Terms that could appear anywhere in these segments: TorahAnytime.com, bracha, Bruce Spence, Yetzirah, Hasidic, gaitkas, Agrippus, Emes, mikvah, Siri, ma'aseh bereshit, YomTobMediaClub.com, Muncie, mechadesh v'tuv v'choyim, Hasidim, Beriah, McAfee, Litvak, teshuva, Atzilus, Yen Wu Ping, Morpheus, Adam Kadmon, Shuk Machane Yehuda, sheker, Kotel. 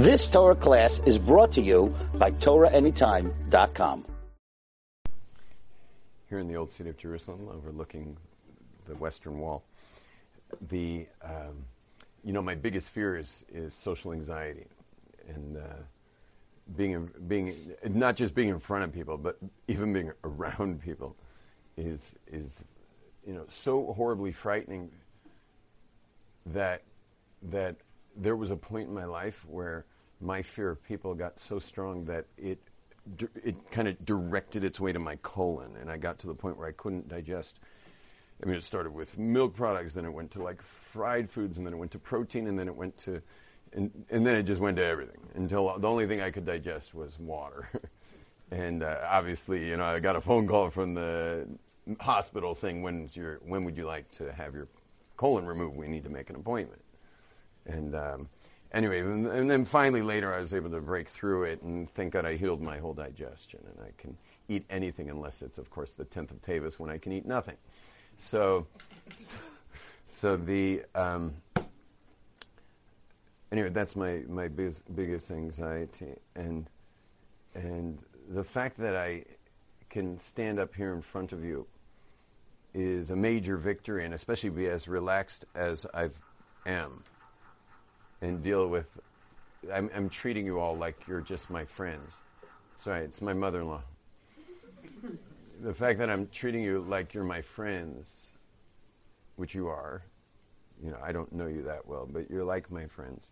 This Torah class is brought to you by TorahAnytime.com. Here in the old city of Jerusalem, overlooking the Western Wall, the my biggest fear is social anxiety, and being not just being in front of people, but even being around people is so horribly frightening that there was a point in my life where my fear of people got so strong that it kind of directed its way to my colon, and I got to the point where I couldn't digest. I mean, it started with milk products, then it went to like fried foods, and then it went to protein, and then it went to, and then it just went to everything until the only thing I could digest was water. And obviously, I got a phone call from the hospital saying, when would you like to have your colon removed? We need to make an appointment. And anyway, and then finally later I was able to break through it, and thank God I healed my whole digestion, and I can eat anything unless it's, of course, the 10th of Tevis, when I can eat nothing. So the anyway, that's my biggest anxiety, and the fact that I can stand up here in front of you is a major victory, and especially be as relaxed as I am, and deal with. I'm treating you all like you're just my friends. Sorry, it's my mother-in-law. The fact that I'm treating you like you're my friends, which you are, I don't know you that well, but you're like my friends.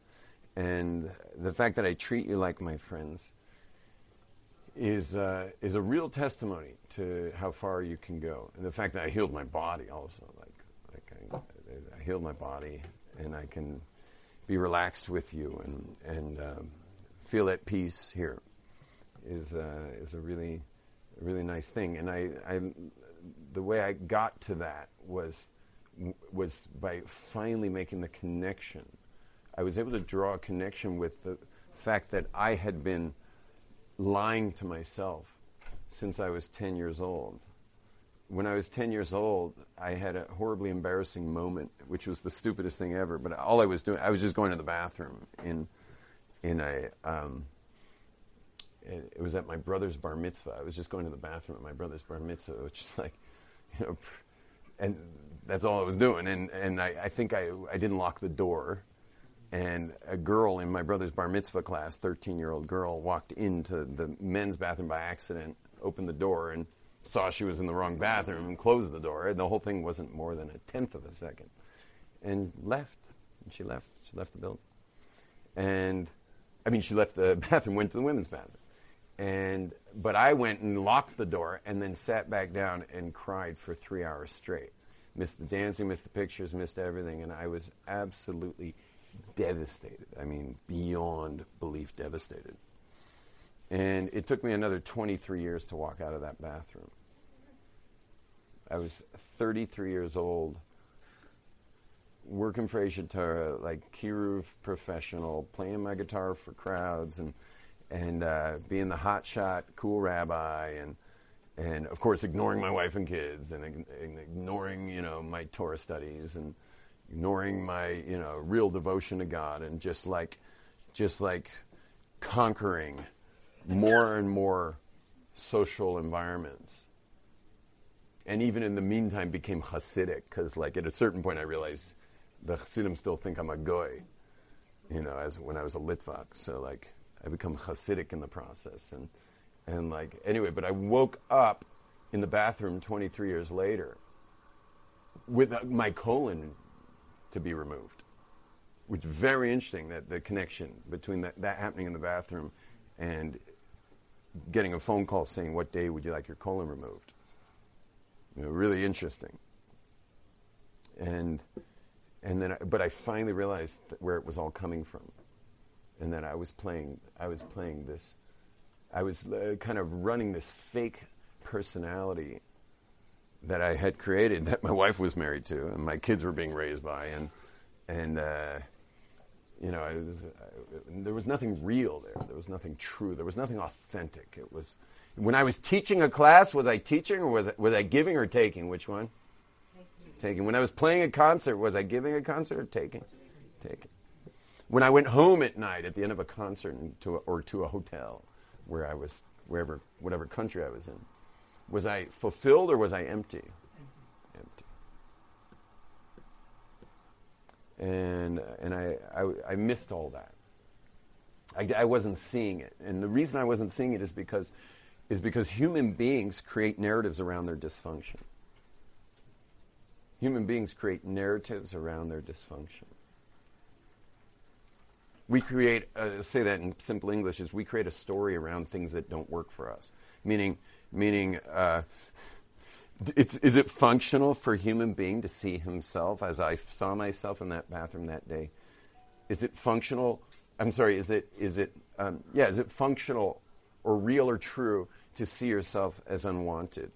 And the fact that I treat you like my friends is a real testimony to how far you can go. And the fact that I healed my body also, I healed my body, and I can be relaxed with you and feel at peace here is a really, really nice thing. And I the way I got to that was by finally making the connection. I was able to draw a connection with the fact that I had been lying to myself since I was 10 years old. When I was 10 years old, I had a horribly embarrassing moment, which was the stupidest thing ever, but all I was doing, I was just going to the bathroom it was at my brother's bar mitzvah. I was just going to the bathroom at my brother's bar mitzvah, which is and that's all I was doing. And I think I didn't lock the door. And a girl in my brother's bar mitzvah class, 13-year-old girl, walked into the men's bathroom by accident, opened the door, and saw she was in the wrong bathroom and closed the door. And the whole thing wasn't more than a tenth of a second. And left. And she left. She left the building. And, she left the bathroom, went to the women's bathroom. But I went and locked the door and then sat back down and cried for 3 hours straight. Missed the dancing, missed the pictures, missed everything, and I was absolutely devastated. Beyond belief devastated. And it took me another 23 years to walk out of that bathroom. I was 33 years old, working for Ashatara, Kiruv professional, playing my guitar for crowds, and being the hot shot, cool rabbi, and of course ignoring my wife and kids, and ignoring my Torah studies, and ignoring my real devotion to God, and just like conquering more and more social environments. And even in the meantime, became Hasidic, because at a certain point I realized the Hasidim still think I'm a goy, as when I was a Litvak, so I become Hasidic in the process, anyway. But I woke up in the bathroom 23 years later with my colon to be removed, which is very interesting, that the connection between that happening in the bathroom and getting a phone call saying, "What day would you like your colon removed?" Really interesting. And then, but I finally realized where it was all coming from. And then I was playing this, I was kind of running this fake personality that I had created, that my wife was married to, and my kids were being raised by, there was nothing real there. There was nothing true. There was nothing authentic. It was, when I was teaching a class, was I teaching, or was I giving or taking? Which one? Taking. When I was playing a concert, was I giving a concert or taking? Taking. when I went home at night at the end of a concert or to a hotel where I was, whatever country I was in, was I fulfilled or was I empty? And I missed all that. I wasn't seeing it, and the reason I wasn't seeing it is because human beings create narratives around their dysfunction. Human beings create narratives around their dysfunction. We create, say that in simple English, is we create a story around things that don't work for us. Meaning, is it functional for a human being to see himself as I saw myself in that bathroom that day? Is it functional? I'm sorry. Is it functional or real or true to see yourself as unwanted,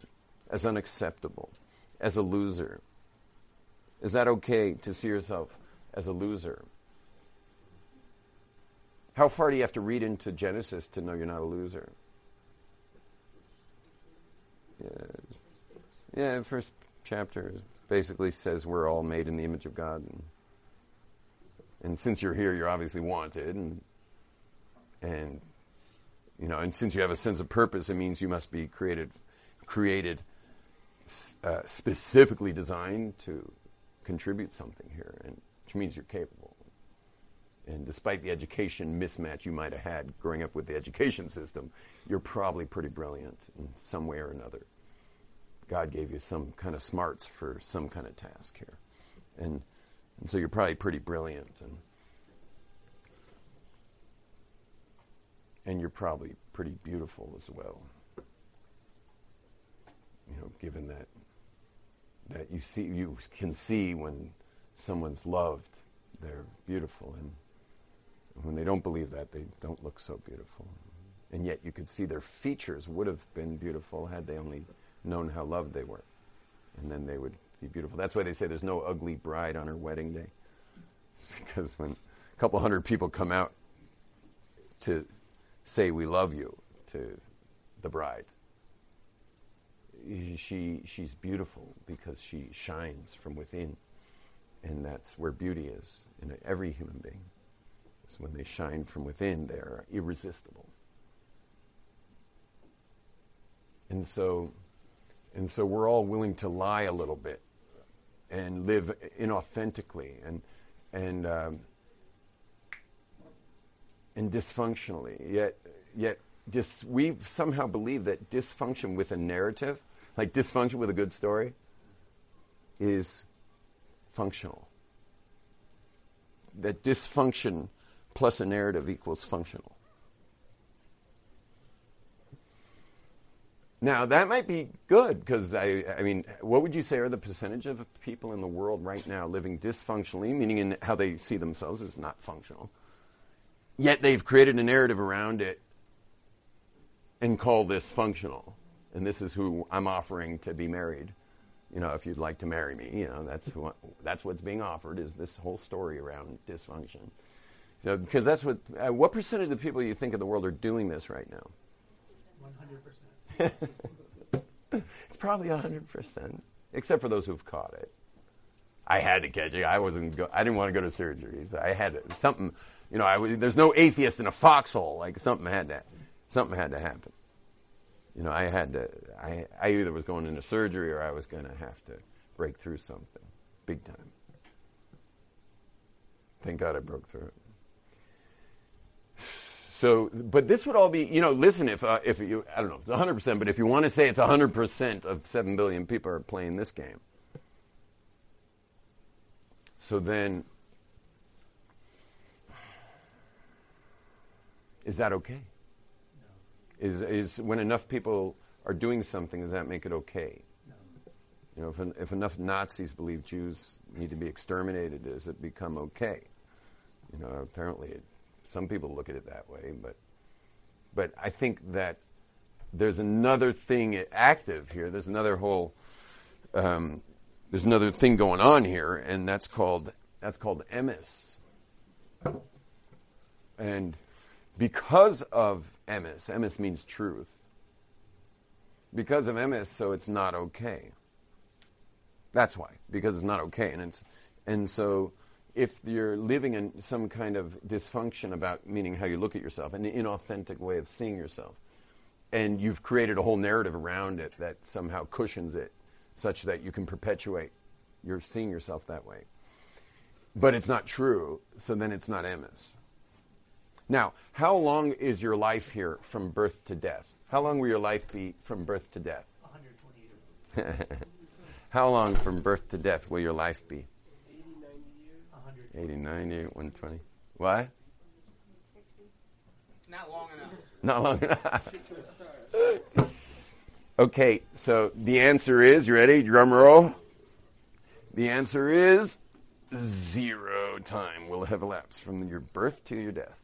as unacceptable, as a loser? Is that okay to see yourself as a loser? How far do you have to read into Genesis to know you're not a loser? Yeah, the first chapter basically says we're all made in the image of God. And since you're here, you're obviously wanted. And since you have a sense of purpose, it means you must be created, specifically designed to contribute something here, and which means you're capable. And despite the education mismatch you might have had growing up with the education system, you're probably pretty brilliant in some way or another. God gave you some kind of smarts for some kind of task here. And so you're probably pretty brilliant. And you're probably pretty beautiful as well. Given that you can see when someone's loved, they're beautiful. And when they don't believe that, they don't look so beautiful. And yet you could see their features would have been beautiful had they only known how loved they were, and then they would be beautiful. That's why they say there's no ugly bride on her wedding day. It's because when a couple hundred people come out to say we love you to the bride, she's beautiful because she shines from within, and that's where beauty is in every human being. It's when they shine from within, they're irresistible. And so we're all willing to lie a little bit and live inauthentically and dysfunctionally. Yet we somehow believe that dysfunction with a narrative, like dysfunction with a good story, is functional. That dysfunction plus a narrative equals functional. Now, that might be good, because, I mean, what would you say are the percentage of people in the world right now living dysfunctionally, meaning in how they see themselves is not functional, yet they've created a narrative around it and call this functional, and this is who I'm offering to be married. If you'd like to marry me, that's what's being offered, is this whole story around dysfunction. So, because that's what percentage of people you think in the world are doing this right now? 100%. It's probably 100%, except for those who've caught it. I had to catch it. I didn't want to go to surgery, so I had to, something. There's no atheist in a foxhole. Like something had to happen. I had to. I either was going into surgery or I was going to have to break through something big time. Thank God I broke through it. So, but this would all be, listen, if you, I don't know if it's 100%, but if you want to say it's 100% of 7 billion people are playing this game. So then, is that okay? No. Is when enough people are doing something, does that make it okay? No. If enough Nazis believe Jews need to be exterminated, does it become okay? Apparently it, some people look at it that way, but I think that there's another thing active here. There's another whole there's another thing going on here, and that's called Emes. And because of Emes means truth. Because of Emes, so it's not okay. That's why, because it's not okay, and so if you're living in some kind of dysfunction about, meaning how you look at yourself, an inauthentic way of seeing yourself, and you've created a whole narrative around it that somehow cushions it such that you can perpetuate your seeing yourself that way. But it's not true, so then it's not emes. Now, how long is your life here from birth to death? How long will your life be from birth to death? 120 years. How long from birth to death will your life be? 80, 90, 120. Why? 60. Not long enough. Not long enough. Okay, so the answer is, you ready? Drum roll. The answer is 0 time will have elapsed from your birth to your death.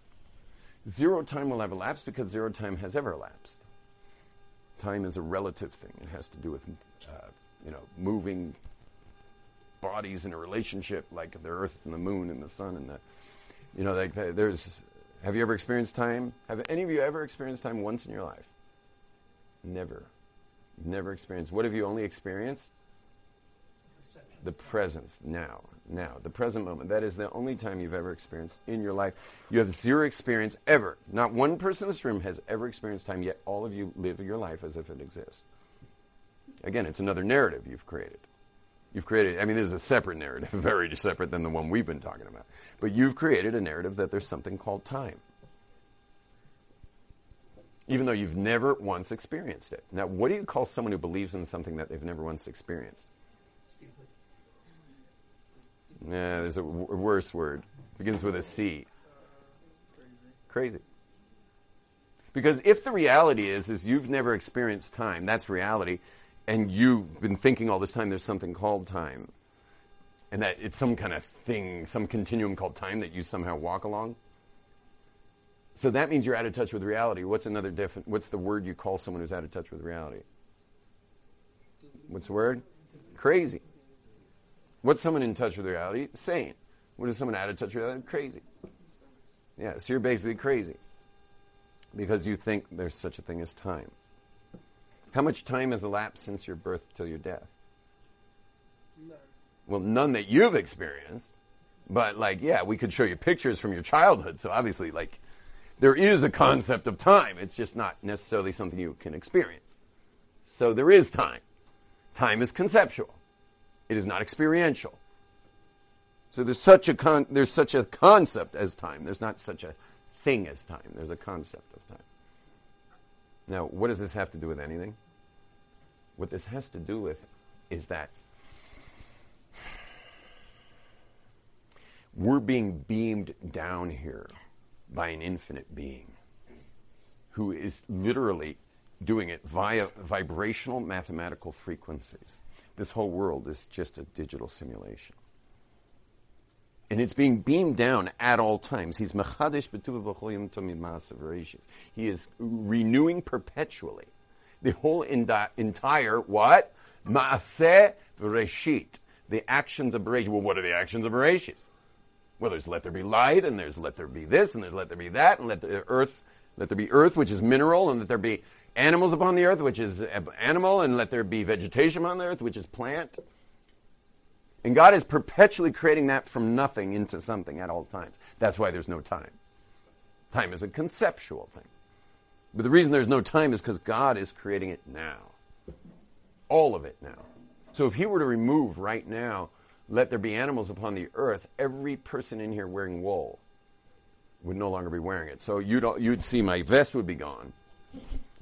0 time will have elapsed because 0 time has ever elapsed. Time is a relative thing. It has to do with, moving bodies in a relationship, like the earth and the moon and the sun and the, have you ever experienced time? Have any of you ever experienced time once in your life? Never. Never experienced. What have you only experienced? The presence, now, the present moment. That is the only time you've ever experienced in your life. You have 0 experience ever. Not one person in this room has ever experienced time, yet all of you live your life as if it exists. Again, it's another narrative you've created. This is a separate narrative, very separate than the one we've been talking about. But you've created a narrative that there's something called time, even though you've never once experienced it. Now, what do you call someone who believes in something that they've never once experienced? Stupid. Nah, there's a worse word. It begins with a C. Crazy. Because if the reality is you've never experienced time, that's reality, and you've been thinking all this time there's something called time, and that it's some kind of thing, some continuum called time that you somehow walk along. So that means you're out of touch with reality. What's the word you call someone who's out of touch with reality? What's the word? Crazy. What's someone in touch with reality? Sane. What is someone out of touch with reality? Crazy. Yeah, so you're basically crazy because you think there's such a thing as time. How much time has elapsed since your birth till your death? None. Well, none that you've experienced. But, we could show you pictures from your childhood. So, obviously, there is a concept of time. It's just not necessarily something you can experience. So, there is time. Time is conceptual. It is not experiential. So, there's such a concept as time. There's not such a thing as time. There's a concept of time. Now, what does this have to do with anything? What this has to do with is that we're being beamed down here by an infinite being who is literally doing it via vibrational mathematical frequencies. This whole world is just a digital simulation. And it's being beamed down at all times. He's mechadesh v'tuv v'choyim tomid ma'aseh bereshit. He is renewing perpetually the whole entire what? Ma'aseh bereshit. The actions of bereshit. Well, what are the actions of bereshit? Well, there's let there be light, and there's let there be this, and there's let there be that, and let there be earth, which is mineral, and let there be animals upon the earth, which is animal, and let there be vegetation on the earth, which is plant. And God is perpetually creating that from nothing into something at all times. That's why there's no time. Time is a conceptual thing. But the reason there's no time is because God is creating it now. All of it now. So if he were to remove right now, let there be animals upon the earth, every person in here wearing wool would no longer be wearing it. So you'd see my vest would be gone.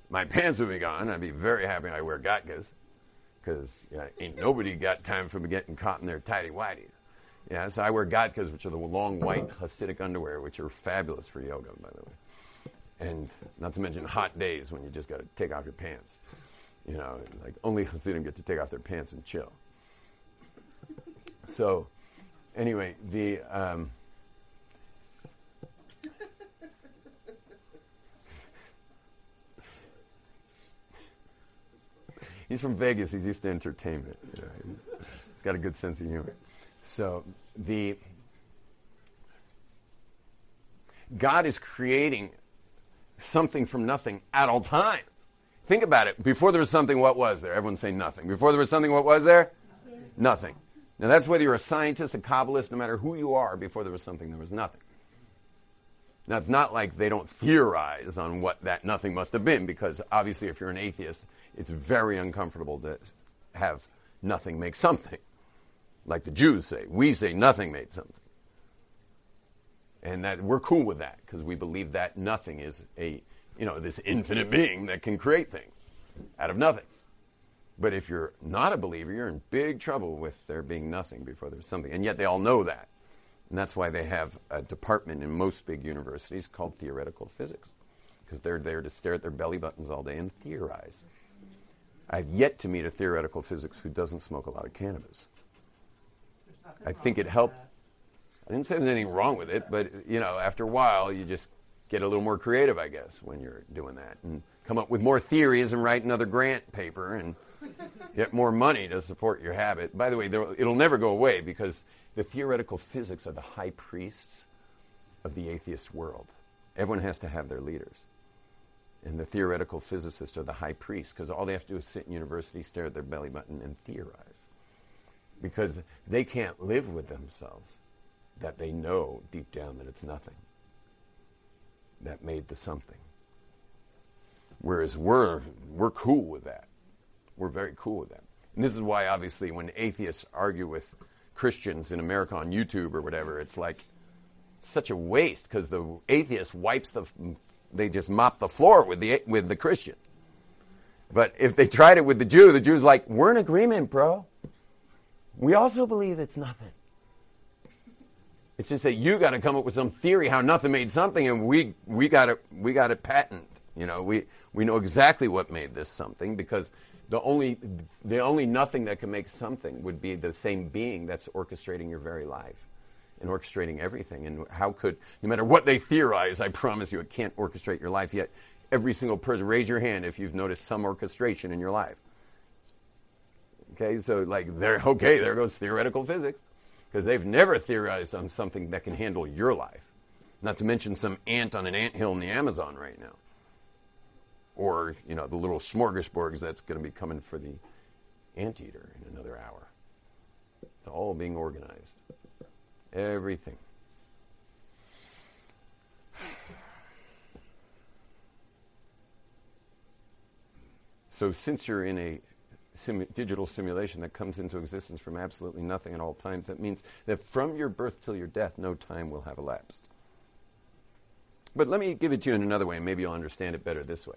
My pants would be gone. I'd be very happy I wear gaitkas. Because ain't nobody got time for getting caught in their tighty-whities. Yeah, so I wear gaitkas, which are the long white Hasidic underwear, which are fabulous for yoga, by the way. And not to mention hot days when you just got to take off your pants. Only Hasidim get to take off their pants and chill. So, anyway, he's from Vegas. He's used to entertainment. He's got a good sense of humor. So God is creating something from nothing at all times. Think about it. Before there was something, what was there? Everyone say nothing. Before there was something, what was there? Nothing. Now that's whether you're a scientist, a Kabbalist, no matter who you are. Before there was something, there was nothing. Now it's not like they don't theorize on what that nothing must have been, because obviously if you're an atheist, it's very uncomfortable to have nothing make something. Like the Jews say, we say nothing made something. And that we're cool with that, because we believe that nothing is a, you know, this infinite being that can create things out of nothing. But if you're not a believer, you're in big trouble with there being nothing before there's something. And yet they all know that. And that's why they have a department in most big universities called theoretical physics, because they're there to stare at their belly buttons all day and theorize. I've yet to meet a theoretical physics who doesn't smoke a lot of cannabis. I think it helped. I didn't say there's anything wrong with it, but, you know, after a while, you just get a little more creative, I guess, when you're doing that, and come up with more theories and write another grant paper and get more money to support your habit. By the way, it'll never go away, because the theoretical physics are the high priests of the atheist world. Everyone has to have their leaders. And the theoretical physicists are the high priests, because all they have to do is sit in university, stare at their belly button, and theorize. Because they can't live with themselves that they know deep down that it's nothing that made the something. Whereas we're cool with that. We're very cool with that. And this is why, obviously, when atheists argue with Christians in America on YouTube or whatever, it's like such a waste, because the atheist they just mop the floor with the Christian. But if they tried it with the Jew, the Jew's like, we're in agreement, bro. We also believe it's nothing. It's just that you got to come up with some theory how nothing made something, and we got it patent. You know, we know exactly what made this something, because the only nothing that can make something would be the same being that's orchestrating your very life and orchestrating everything. And how could, no matter what they theorize, I promise you, it can't orchestrate your life. Yet every single person, raise your hand if you've noticed some orchestration in your life. Okay, so like, there goes theoretical physics, because they've never theorized on something that can handle your life. Not to mention some ant on an anthill in the Amazon right now. Or, you know, the little smorgasbords that's going to be coming for the anteater in another hour. It's all being organized. Everything. So since you're in a digital simulation that comes into existence from absolutely nothing at all times, that means that from your birth till your death, no time will have elapsed. But let me give it to you in another way, and maybe you'll understand it better this way.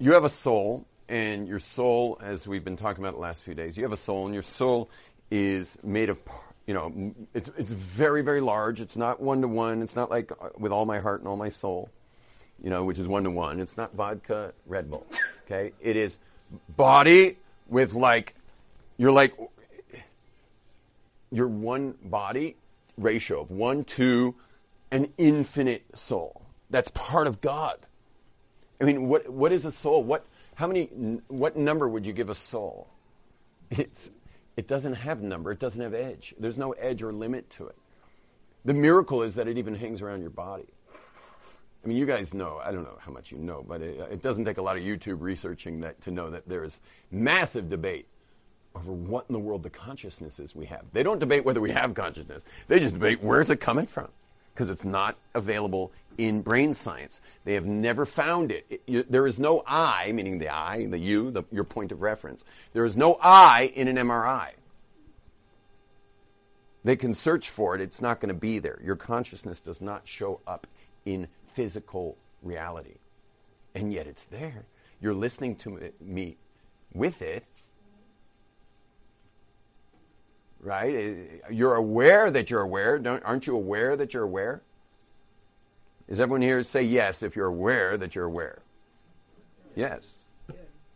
You have a soul, and your soul, as we've been talking about the last few days, you have a soul, and your soul is made of, you know, it's very, very large. It's not one-to-one. It's not like with all my heart and all my soul, you know, which is one-to-one. It's not vodka, Red Bull, okay? It is body with, like, you're like, your one body ratio of 1 to an infinite soul. That's part of God. I mean, what is a soul? What number would you give a soul? It doesn't have number. It doesn't have edge. There's no edge or limit to it. The miracle is that it even hangs around your body. I mean, you guys know, I don't know how much you know, but it doesn't take a lot of YouTube researching that to know that there's massive debate over what in the world the consciousness is we have. They don't debate whether we have consciousness. They just debate where's it coming from, because it's not available in brain science. They have never found it. There is no I, meaning the I, the you, your point of reference. There is no I in an MRI. They can search for it. It's not going to be there. Your consciousness does not show up in physical reality. And yet it's there. You're listening to me with it. Right? You're aware that you're aware. Aren't you aware that you're aware? Is everyone here say yes if you're aware that you're aware? Yes.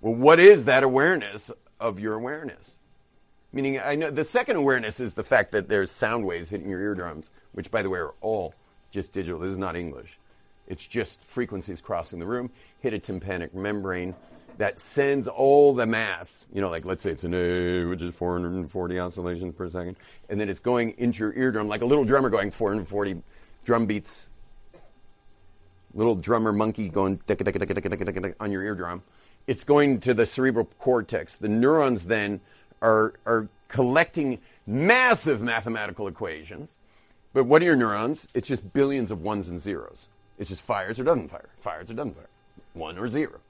Well, what is that awareness of your awareness? Meaning, I know the second awareness is the fact that there's sound waves hitting your eardrums, which, by the way, are all just digital. This is not English. It's just frequencies crossing the room, hit a tympanic membrane, that sends all the math, you know, like let's say it's an A, which is 440 oscillations per second, and then it's going into your eardrum like a little drummer going 440 drum beats, little drummer monkey going on your eardrum. It's going to the cerebral cortex. The neurons then are collecting massive mathematical equations. But what are your neurons? It's just billions of ones and zeros. It's just fires or doesn't fire, fires or doesn't fire, one or zero.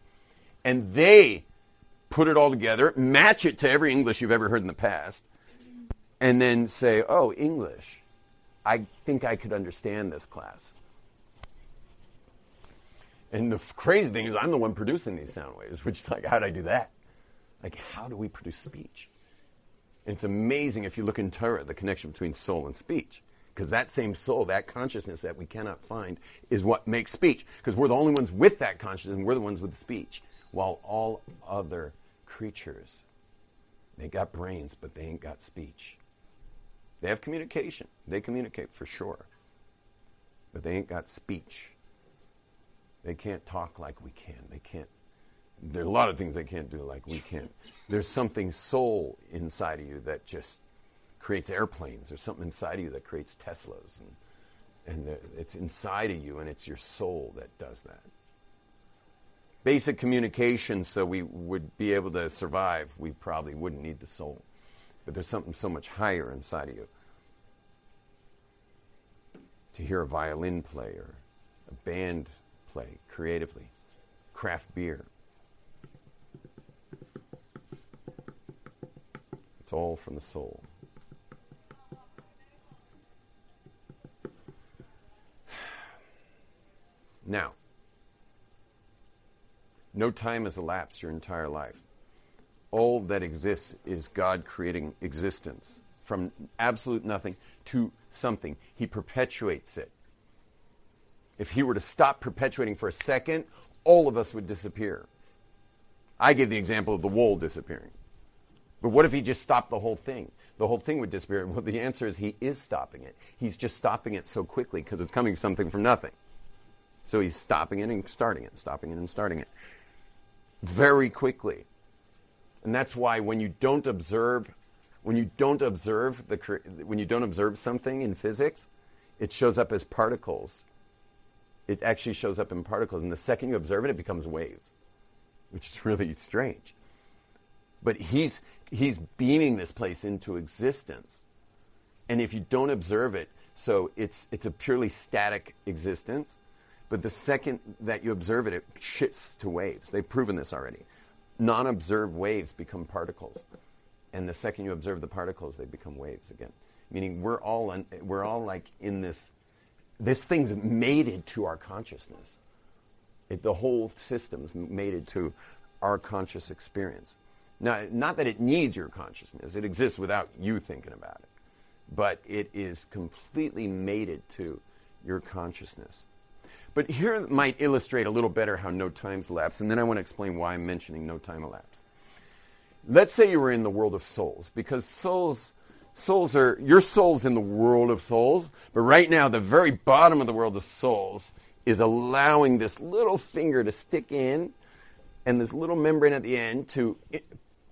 And they put it all together, match it to every English you've ever heard in the past, and then say, oh, English, I think I could understand this class. And the crazy thing is I'm the one producing these sound waves, which is like, how'd I do that? Like, how do we produce speech? And it's amazing if you look in Torah, the connection between soul and speech. Because that same soul, that consciousness that we cannot find, is what makes speech. Because we're the only ones with that consciousness, and we're the ones with speech. While all other creatures, they got brains, but they ain't got speech. They have communication. They communicate for sure. But they ain't got speech. They can't talk like we can. They can't. There are a lot of things they can't do like we can. There's something soul inside of you that just creates airplanes. There's something inside of you that creates Teslas. And it's inside of you, and it's your soul that does that. Basic communication, so we would be able to survive, we probably wouldn't need the soul. But there's something so much higher inside of you. To hear a violin play or a band play creatively, craft beer. It's all from the soul. Now, no time has elapsed your entire life. All that exists is God creating existence from absolute nothing to something. He perpetuates it. If he were to stop perpetuating for a second, all of us would disappear. I gave the example of the wall disappearing. But what if he just stopped the whole thing? The whole thing would disappear. Well, the answer is he is stopping it. He's just stopping it so quickly because it's coming something from nothing. So he's stopping it and starting it, stopping it and starting it very quickly. And that's why when you don't observe something in physics, it shows up as particles. It actually shows up in particles. And the second you observe it, it becomes waves, which is really strange. But he's beaming this place into existence. And if you don't observe it, so it's a purely static existence. But the second that you observe it, it shifts to waves. They've proven this already. Non-observed waves become particles. And the second you observe the particles, they become waves again. Meaning we're all like in this thing's mated to our consciousness. The whole system's mated to our conscious experience. Now, not that it needs your consciousness. It exists without you thinking about it. But it is completely mated to your consciousness. But here might illustrate a little better how no time's elapsed, and then I want to explain why I'm mentioning no time elapsed. Let's say you were in the world of souls, because souls are, your soul's in the world of souls, but right now the very bottom of the world of souls is allowing this little finger to stick in, and this little membrane at the end to,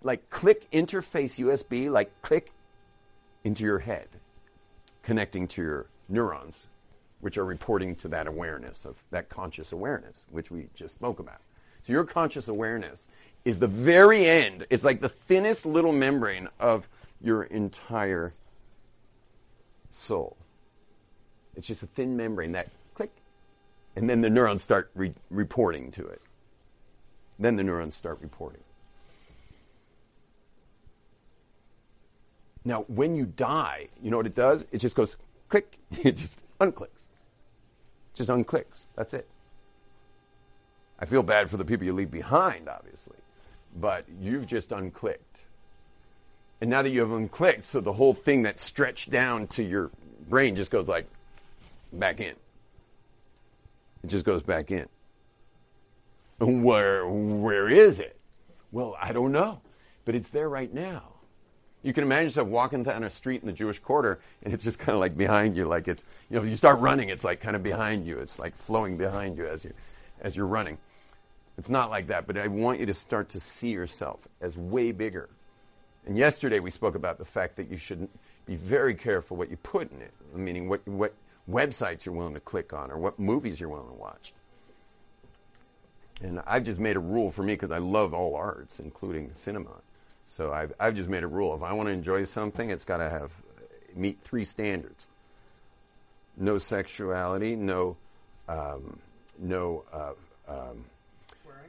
like, click interface USB, like, click into your head, connecting to your neurons, which are reporting to that awareness, of that conscious awareness, which we just spoke about. So your conscious awareness is the very end. It's like the thinnest little membrane of your entire soul. It's just a thin membrane that click, and then the neurons start reporting to it. Then the neurons start reporting. Now, when you die, you know what it does? It just goes click. It just unclicks. Just unclicks. That's it. I feel bad for the people you leave behind, obviously. But you've just unclicked. And now that you have unclicked, so the whole thing that's stretched down to your brain just goes like back in. It just goes back in. And where is it? Well, I don't know. But it's there right now. You can imagine yourself walking down a street in the Jewish quarter, and it's just kind of like behind you, like it's, you know, if you start running, it's like kind of behind you. It's like flowing behind you as you're running. It's not like that, but I want you to start to see yourself as way bigger. And yesterday we spoke about the fact that you should be very careful what you put in it, meaning what websites you're willing to click on or what movies you're willing to watch. And I've just made a rule for me because I love all arts, including cinema. So I've just made a rule. If I want to enjoy something, it's got to meet three standards. No sexuality, no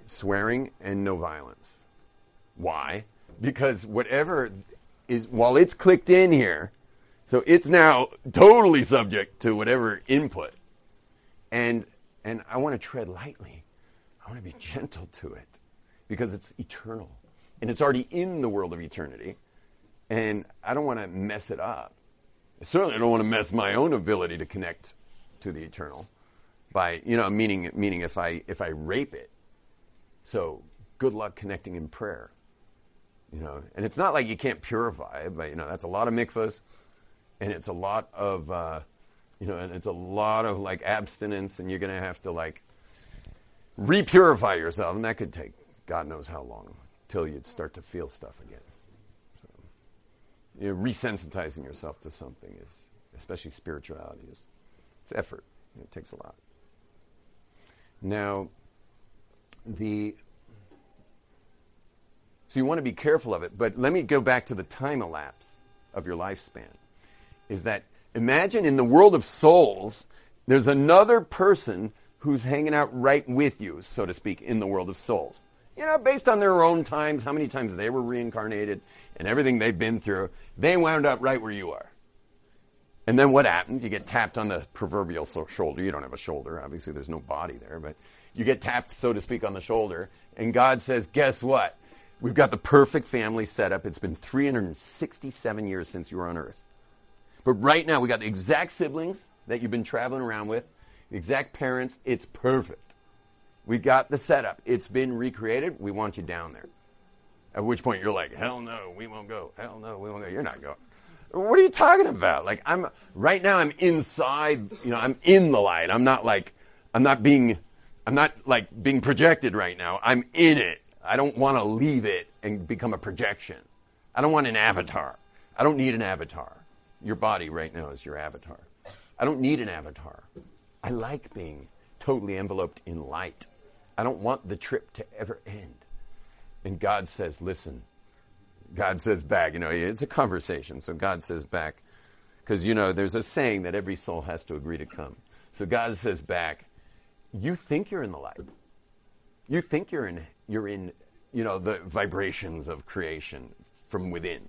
swearing, and no violence. Why? Because whatever is, while it's clicked in here, so it's now totally subject to whatever input. And I want to tread lightly. I want to be gentle to it because it's eternal. And it's already in the world of eternity. And I don't want to mess it up. I certainly don't want to mess my own ability to connect to the eternal by, meaning if I rape it. So good luck connecting in prayer. And it's not like you can't purify it, but that's a lot of mikvahs, and it's a lot of and it's a lot of abstinence, and you're going to have to repurify yourself, and that could take God knows how long till you'd start to feel stuff again. So, resensitizing yourself to something is, especially spirituality, it's effort. It takes a lot. Now, so you want to be careful of it, but let me go back to the time elapse of your lifespan. Is that imagine in the world of souls, there's another person who's hanging out right with you, so to speak, in the world of souls. Based on their own times, how many times they were reincarnated and everything they've been through, they wound up right where you are. And then what happens? You get tapped on the proverbial shoulder. You don't have a shoulder, obviously, there's no body there, but you get tapped, so to speak, on the shoulder, and God says, guess what? We've got the perfect family set up. It's been 367 years since you were on Earth. But right now, we got the exact siblings that you've been traveling around with, the exact parents. It's perfect. We got the setup. It's been recreated. We want you down there. At which point, you're like, hell no, we won't go. Hell no, we won't go. You're not going. What are you talking about? I'm inside, I'm in the light. I'm not being projected right now. I'm in it. I don't want to leave it and become a projection. I don't want an avatar. I don't need an avatar. Your body right now is your avatar. I don't need an avatar. I like being totally enveloped in light. I don't want the trip to ever end. And God says, listen. God says back, it's a conversation. So God says back, because, there's a saying that every soul has to agree to come. So God says back, you think you're in the light. You think you're in the vibrations of creation from within.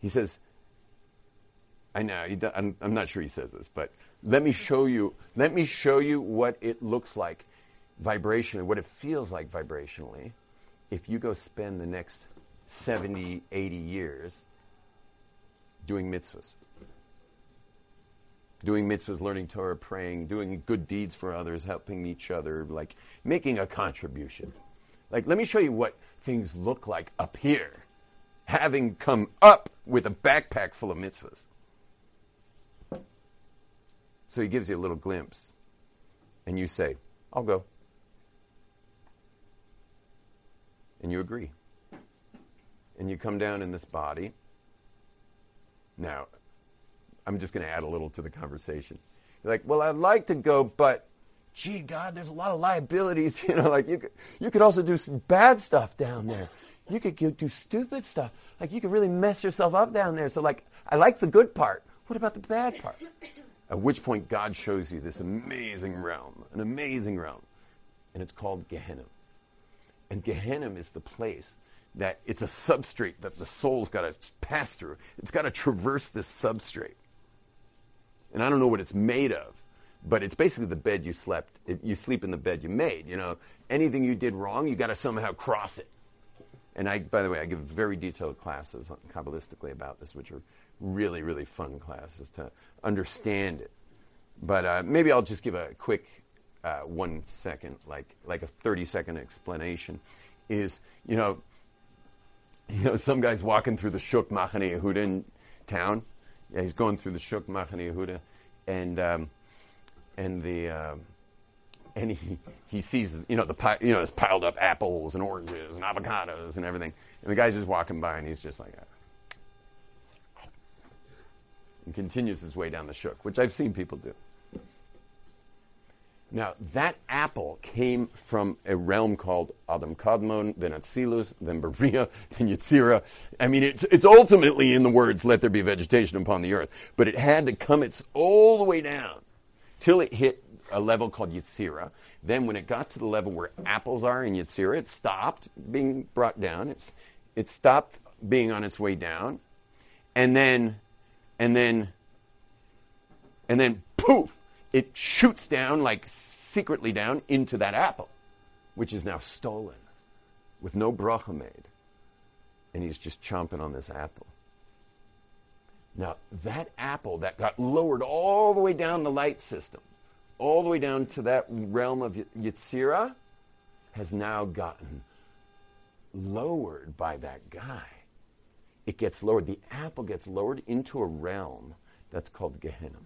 He says, I know, I'm not sure he says this, but let me show you what it looks like vibrationally, what it feels like vibrationally, if you go spend the next 70, 80 years doing mitzvahs. Doing mitzvahs, learning Torah, praying, doing good deeds for others, helping each other, making a contribution. Let me show you what things look like up here, having come up with a backpack full of mitzvahs. So he gives you a little glimpse, and you say, I'll go. And you agree. And you come down in this body. Now, I'm just going to add a little to the conversation. You're like, well, I'd like to go, but gee, God, there's a lot of liabilities. You could also do some bad stuff down there. You could do stupid stuff. You could really mess yourself up down there. So, I like the good part. What about the bad part? At which point, God shows you this amazing realm. And it's called Gehinnom. And Gehinnom is the place that it's a substrate that the soul's got to pass through. It's got to traverse this substrate. And I don't know what it's made of, but it's basically the bed you slept. You sleep in the bed you made. Anything you did wrong, you got to somehow cross it. And by the way, I give very detailed classes Kabbalistically about this, which are really, really fun classes to understand it. But maybe I'll just give a quick 1 second, a 30-second explanation. Is some guy's walking through the Shuk Machane Yehuda in town. Yeah, he's going through the Shuk Machane Yehuda, and he sees this piled up apples and oranges and avocados and everything, and the guy's just walking by and he's just like, and continues his way down the Shuk, which I've seen people do. Now, that apple came from a realm called Adam Kadmon, then Atzilus, then Beriah, then Yetzirah. I mean, it's ultimately in the words, let there be vegetation upon the earth. But it had to come all the way down till it hit a level called Yetzirah. Then when it got to the level where apples are in Yetzirah, it stopped being brought down. It stopped being on its way down. And then poof! It shoots down, like secretly down, into that apple, which is now stolen, with no bracha made. And he's just chomping on this apple. Now, that apple that got lowered all the way down the light system, all the way down to that realm of Yetzirah, has now gotten lowered by that guy. It gets lowered. The apple gets lowered into a realm that's called Gehinnom.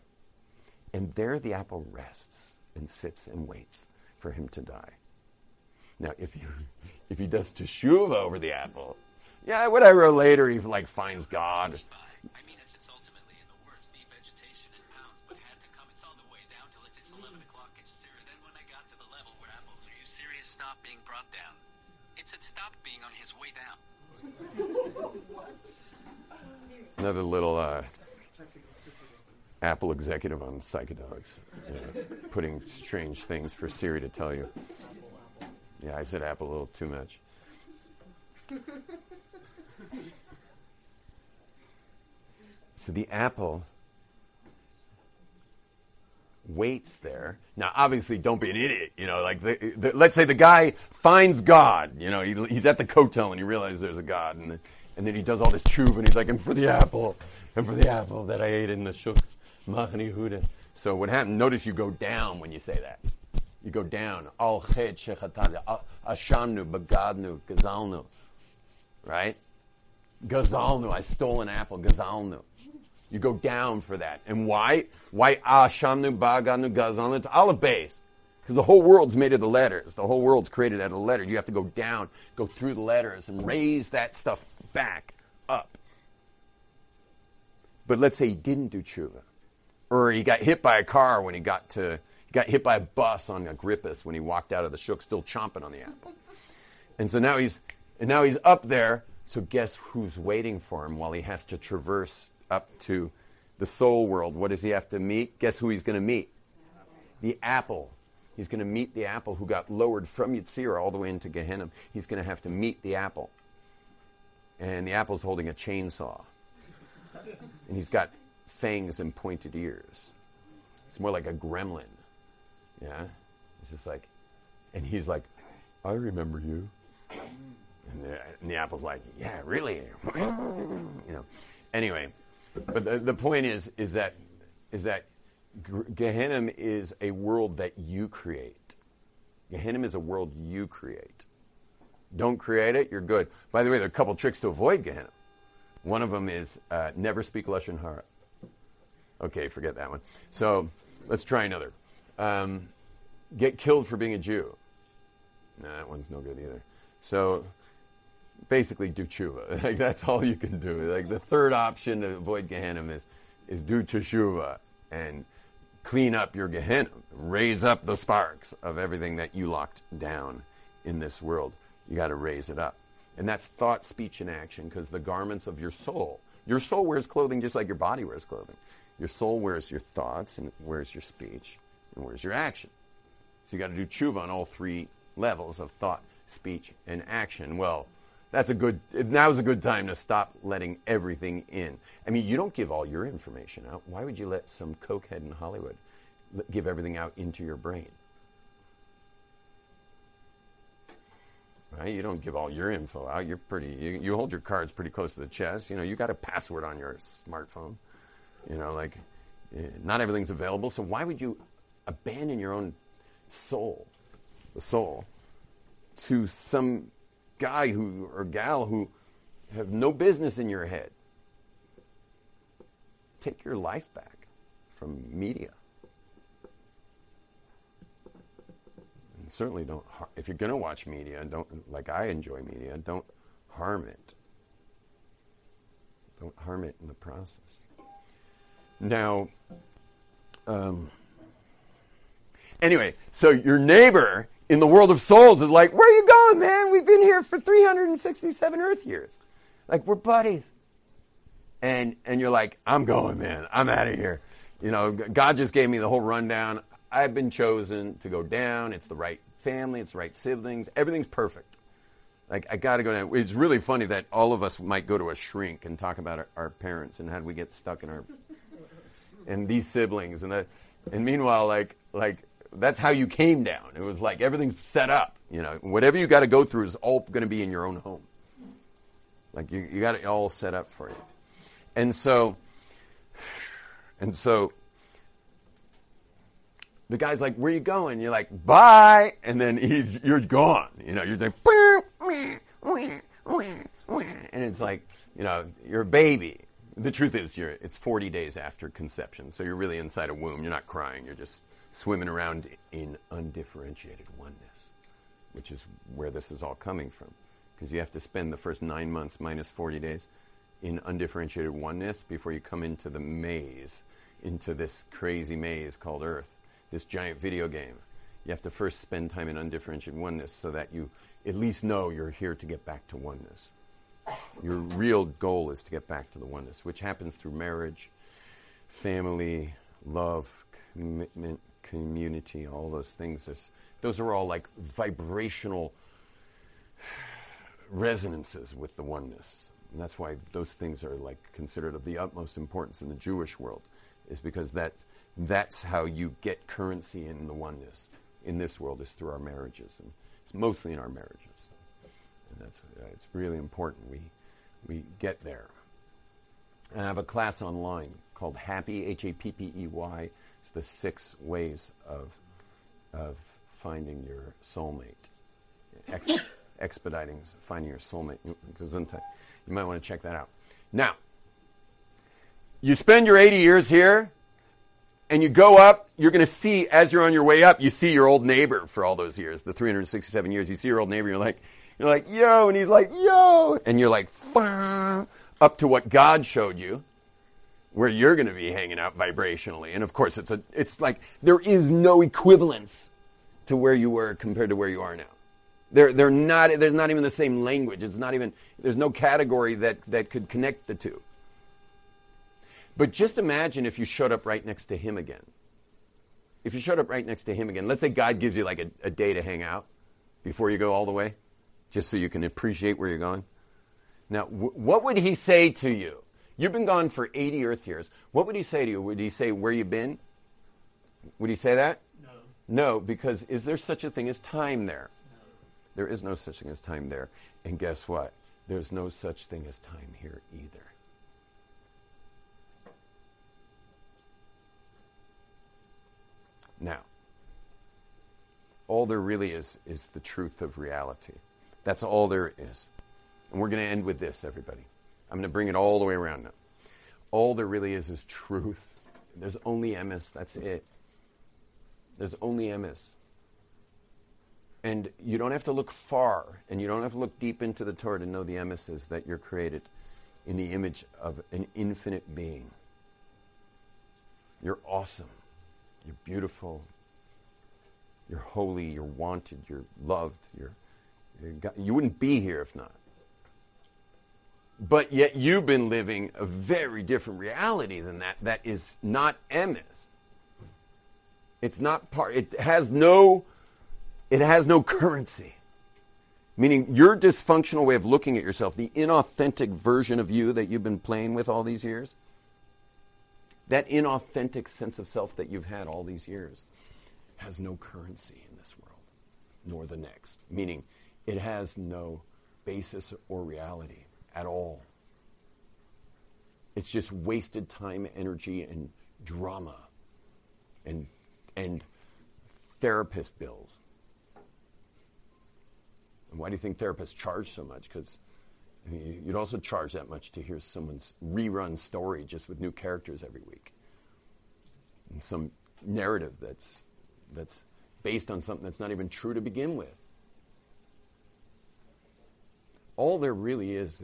And there the apple rests and sits and waits for him to die. Now, if he does teshuva over the apple, yeah, whatever, later he like finds God. I mean, it's ultimately in the words, be vegetation in pounds, but had to come, it's all the way down till it hits 11 o'clock, it's zero. Then when I got to the level where apples, are you serious, stop being brought down? It said stop being on his way down. Another little Apple executive on psychedelics, putting strange things for Siri to tell you. Yeah, I said apple a little too much. So the apple waits there. Now, obviously, don't be an idiot. You know, like let's say the guy finds God. You know, he's at the kotel and he realizes there's a God, and then he does all this tshuva and he's like, and for the apple that I ate in the Shuk Machane Yehuda. So what happened? Notice you go down when you say that. You go down. Al chet shechatanu, ashamnu, bagadnu, gazalnu. Right? Gazalnu. I stole an apple. Gazalnu. You go down for that. And why? Why ashamnu, bagadnu, gazalnu? It's aleph beis. Because the whole world's made of the letters. The whole world's created out of the letters. You have to go down, go through the letters, and raise that stuff back up. But let's say he didn't do tshuva, or he got hit by a car when he got hit by a bus on Agrippus when he walked out of the shuk, still chomping on the apple. And so now he's up there. So guess who's waiting for him while he has to traverse up to the soul world? What does he have to meet? Guess who he's going to meet? The apple. He's going to meet the apple who got lowered from Yetzirah all the way into Gehinnom. He's going to have to meet the apple, and the apple's holding a chainsaw. And he's got fangs and pointed ears. It's more like a gremlin. Yeah? It's just like, and he's like, I remember you. And the apple's like, yeah, really? You know. Anyway, but the point is that Gehinnom is a world that you create. Gehinnom is a world you create. Don't create it, you're good. By the way, there are a couple tricks to avoid Gehinnom. One of them is never speak Lashon Hara. Okay, forget that one. So let's try another. Get killed for being a Jew. No, that one's no good either. So basically do tshuva. Like, that's all you can do. Like, the third option to avoid Gehinnom is do teshuva and clean up your Gehinnom. Raise up the sparks of everything that you locked down in this world. You got to raise it up. And that's thought, speech, and action, because the garments of your soul wears clothing just like your body wears clothing. Your soul wears your thoughts, and wears your speech, and wears your action. So you got to do tshuva on all three levels of thought, speech, and action. Well, now's a good time to stop letting everything in. I mean, you don't give all your information out. Why would you let some cokehead in Hollywood give everything out into your brain? Right? You don't give all your info out. You hold your cards pretty close to the chest. You know, you got a password on your smartphone. You know, like, not everything's available. So why would you abandon your own soul, the soul, to some guy who or gal who have no business in your head? Take your life back from media. Certainly don't, if you're going to watch media, don't, like I enjoy media, don't harm it. Don't harm it in the process. Now, Anyway, so your neighbor in the world of souls is like, where are you going, man? We've been here for 367 earth years. Like, we're buddies. And you're like, I'm going, man. I'm out of here. You know, God just gave me the whole rundown. I've been chosen to go down. It's the right family. It's the right siblings. Everything's perfect. Like, I got to go down. It's really funny that all of us might go to a shrink and talk about our parents and how we get stuck in our... and these siblings. And meanwhile, like that's how you came down. It was like everything's set up. You know, whatever you got to go through is all going to be in your own home. Like, you got it all set up for you. And so the guy's like, where you going? You're like, bye. And then you're gone. You know, you're like, and it's like, you know, you're a baby. The truth is, it's 40 days after conception. So you're really inside a womb. You're not crying. You're just swimming around in undifferentiated oneness, which is where this is all coming from. Because you have to spend the first 9 months minus 40 days in undifferentiated oneness before you come into the maze, into this crazy maze called Earth, this giant video game. You have to first spend time in undifferentiated oneness so that you at least know you're here to get back to oneness. Your real goal is to get back to the oneness, which happens through marriage, family, love, commitment, community, all those things. Those are all like vibrational resonances with the oneness. And that's why those things are like considered of the utmost importance in the Jewish world, is because that's how you get currency in the oneness in this world, is through our marriages, and it's mostly in our marriages. And that's it's really important we get there. And I have a class online called Happy, Happy. It's the 6 ways of finding your soulmate. Expediting finding your soulmate. Gesundheit. You might want to check that out. Now, you spend your 80 years here, and you go up. You're going to see, as you're on your way up, you see your old neighbor for all those years, the 367 years. You see your old neighbor, you're like, yo, and he's like, yo, and you're like, fah, up to what God showed you, where you're going to be hanging out vibrationally. And of course, it's like there is no equivalence to where you were compared to where you are now. They're not. There's not even the same language. It's not even. There's no category that could connect the two. But just imagine if you showed up right next to him again. If you showed up right next to him again, let's say God gives you like a day to hang out before you go all the way, just so you can appreciate where you're going. Now, what would he say to you? You've been gone for 80 earth years. What would he say to you? Would he say where you've been? Would he say that? No. No, because is there such a thing as time there? No. There is no such thing as time there. And guess what? There's no such thing as time here either. Now, all there really is the truth of reality. That's all there is. And we're going to end with this, everybody. I'm going to bring it all the way around now. All there really is truth. There's only Emes. That's it. There's only Emes. And you don't have to look far, and you don't have to look deep into the Torah to know the Emes is that you're created in the image of an infinite being. You're awesome. You're beautiful. You're holy. You're wanted. You're loved. You wouldn't be here if not. But yet you've been living a very different reality than that. That is not Emes. It's not part. It has no currency. Meaning your dysfunctional way of looking at yourself, the inauthentic version of you that you've been playing with all these years, that inauthentic sense of self that you've had all these years has no currency in this world, nor the next. Meaning, it has no basis or reality at all. It's just wasted time, energy, and drama, and therapist bills. And why do you think therapists charge so much? Because you'd also charge that much to hear someone's rerun story just with new characters every week. And some narrative that's based on something that's not even true to begin with. All there really is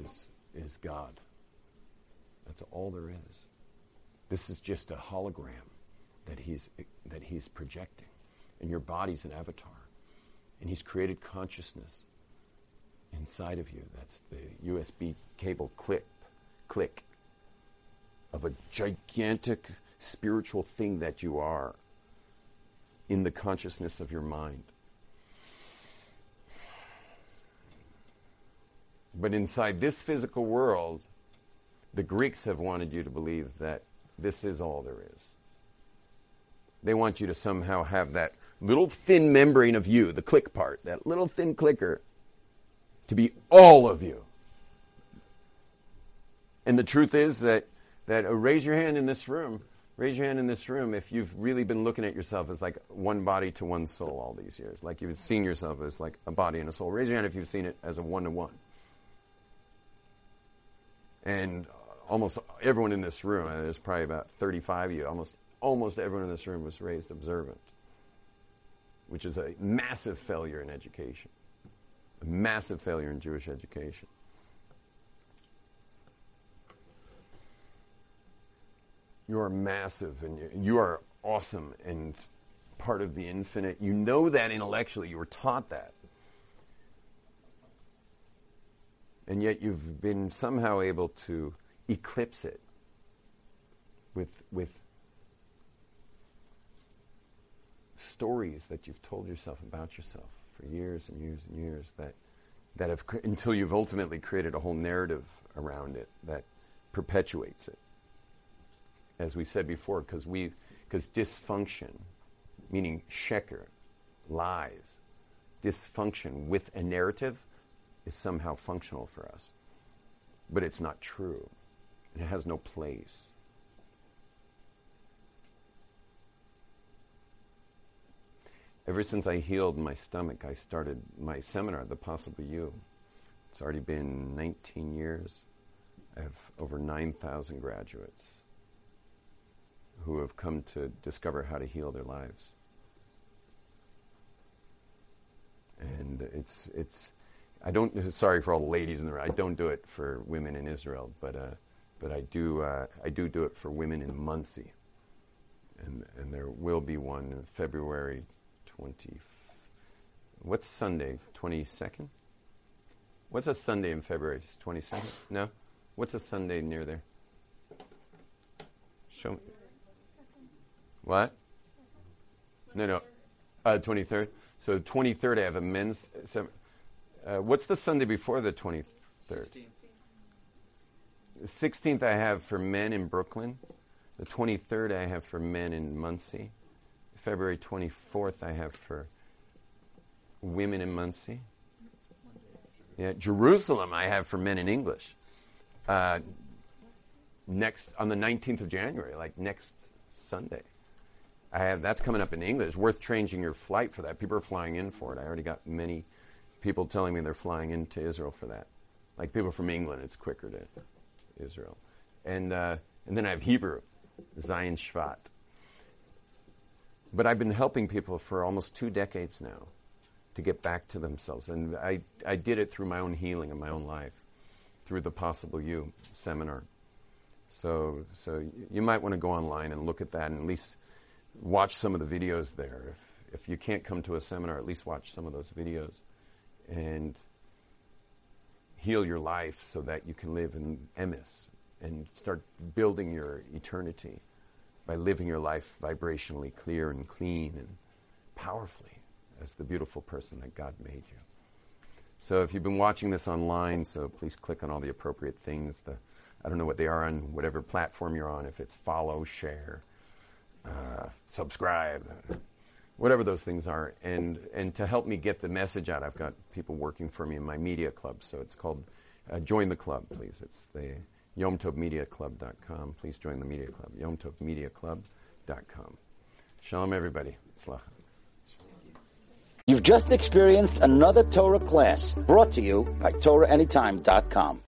God. That's all there is. This is just a hologram that he's projecting. and your body's an avatar. And he's created consciousness inside of you. That's the USB cable click of a gigantic spiritual thing that you are in the consciousness of your mind. But inside this physical world, the Greeks have wanted you to believe that this is all there is. They want you to somehow have that little thin membrane of you, the click part, that little thin clicker, to be all of you. And the truth is that raise your hand in this room if you've really been looking at yourself as like one body to one soul all these years, like you've seen yourself as like a body and a soul. Raise your hand if you've seen it as a one-to-one. And almost everyone in this room, there's probably about 35 of you, almost everyone in this room was raised observant, which is a massive failure in education, a massive failure in Jewish education. You are massive, and you are awesome, and part of the infinite. You know that intellectually. You were taught that. And yet you've been somehow able to eclipse it with stories that you've told yourself about yourself for years and years and years that have, until you've ultimately created a whole narrative around it that perpetuates it. As we said before, because dysfunction, meaning sheker, lies, dysfunction with a narrative is somehow functional for us. But it's not true. It has no place. Ever since I healed my stomach, I started my seminar, The Possible You. It's already been 19 years. I have over 9,000 graduates who have come to discover how to heal their lives. And sorry for all the ladies in the room. I don't do it for women in Israel, but I do it for women in Muncie, and there will be one February 20. What's Sunday? 22nd. What's a Sunday in February? 22nd? No. What's a Sunday near there? Show me. What? No. 23rd. So 23rd, I have a men's. What's the Sunday before the 23rd? 16th. 16th I have for men in Brooklyn. The 23rd I have for men in Muncie. February 24th I have for women in Muncie. Yeah, Jerusalem I have for men in English. Next on the 19th of January, like next Sunday. I have that's coming up in English. Worth changing your flight for that. People are flying in for it. I already got many people telling me they're flying into Israel for that. Like people from England, it's quicker to Israel. And then I have Hebrew, Zion Shvat. But I've been helping people for almost 2 decades now to get back to themselves. And I did it through my own healing in my own life, through the Possible You seminar. So you might want to go online and look at that and at least watch some of the videos there. If you can't come to a seminar, at least watch some of those videos. And heal your life so that you can live in Emes and start building your eternity by living your life vibrationally clear and clean and powerfully as the beautiful person that God made you. So if you've been watching this online, so please click on all the appropriate things. I don't know what they are on whatever platform you're on, if it's follow, share, subscribe, whatever those things are, and to help me get the message out, I've got people working for me in my media club, so it's called Join the Club, please. It's the YomTobMediaClub.com. Please join the media club, YomTobMediaClub.com. Shalom, everybody. Tzlacha. You've just experienced another Torah class brought to you by TorahAnytime.com.